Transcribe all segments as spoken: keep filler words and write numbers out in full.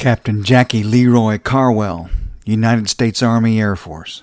Captain Jackie Leroy Carwell, United States Army Air Force.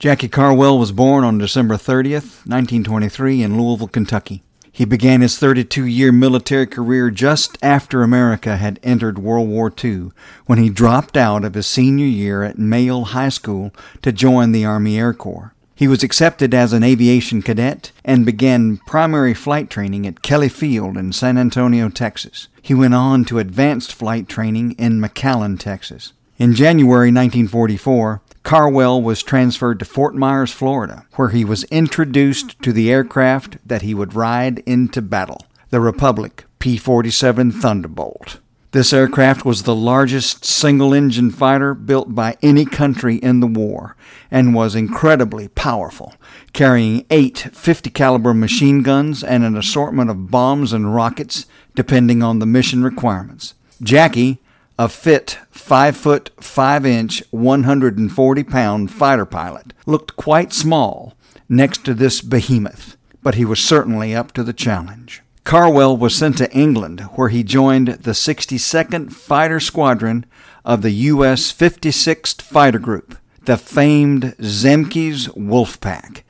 Jackie Carwell was born on December thirtieth, nineteen twenty-three, in Louisville, Kentucky. He began his thirty-two-year military career just after America had entered World War Two, when he dropped out of his senior year at Mayo High School to join the Army Air Corps. He was accepted as an aviation cadet and began primary flight training at Kelly Field in San Antonio, Texas. He went on to advanced flight training in McAllen, Texas. In January nineteen forty-four, Carwell was transferred to Fort Myers, Florida, where he was introduced to the aircraft that he would ride into battle, the Republic P forty-seven Thunderbolt. This aircraft was the largest single-engine fighter built by any country in the war and was incredibly powerful, carrying eight fifty caliber machine guns and an assortment of bombs and rockets depending on the mission requirements. Jackie, a fit five foot five inch, one hundred forty pound fighter pilot, looked quite small next to this behemoth, but he was certainly up to the challenge. Carwell was sent to England, where he joined the sixty-second Fighter Squadron of the U S fifty-sixth Fighter Group, the famed Zemke's Wolfpack,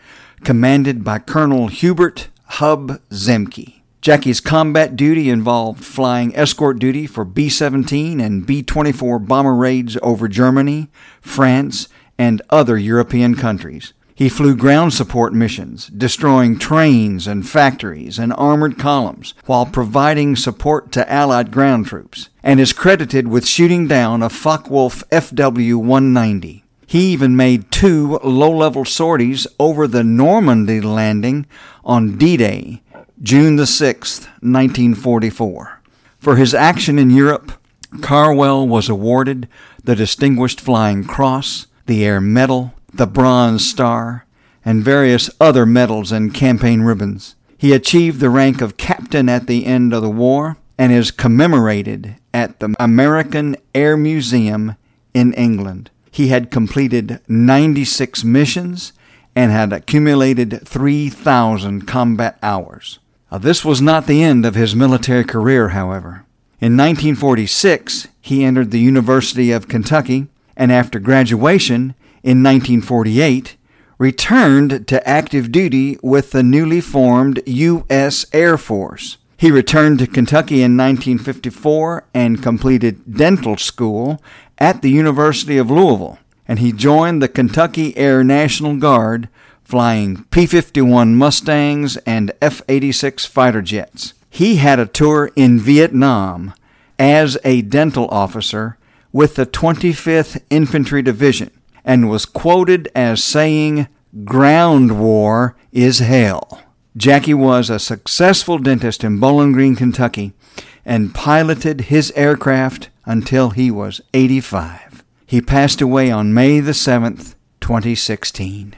commanded by Colonel Hubert "Hub" Zemke. Jackie's combat duty involved flying escort duty for B seventeen and B twenty-four bomber raids over Germany, France, and other European countries. He flew ground support missions, destroying trains and factories and armored columns while providing support to Allied ground troops, and is credited with shooting down a Focke-Wulf F W one ninety. He even made two low-level sorties over the Normandy landing on D-Day, June the sixth, nineteen forty-four. For his action in Europe, Carwell was awarded the Distinguished Flying Cross, the Air Medal, the Bronze Star, and various other medals and campaign ribbons. He achieved the rank of captain at the end of the war and is commemorated at the American Air Museum in England. He had completed ninety-six missions and had accumulated three thousand combat hours. Now, this was not the end of his military career, however. In nineteen forty-six, he entered the University of Kentucky, and after graduation, in nineteen forty-eight, returned to active duty with the newly formed U S Air Force. He returned to Kentucky in nineteen fifty-four and completed dental school at the University of Louisville, and he joined the Kentucky Air National Guard, flying P fifty-one Mustangs and F eighty-six fighter jets. He had a tour in Vietnam as a dental officer with the twenty-fifth Infantry Division, and was quoted as saying, "Ground war is hell." Jackie was a successful dentist in Bowling Green, Kentucky, and piloted his aircraft until he was eighty-five. He passed away on May the seventh, twenty sixteen.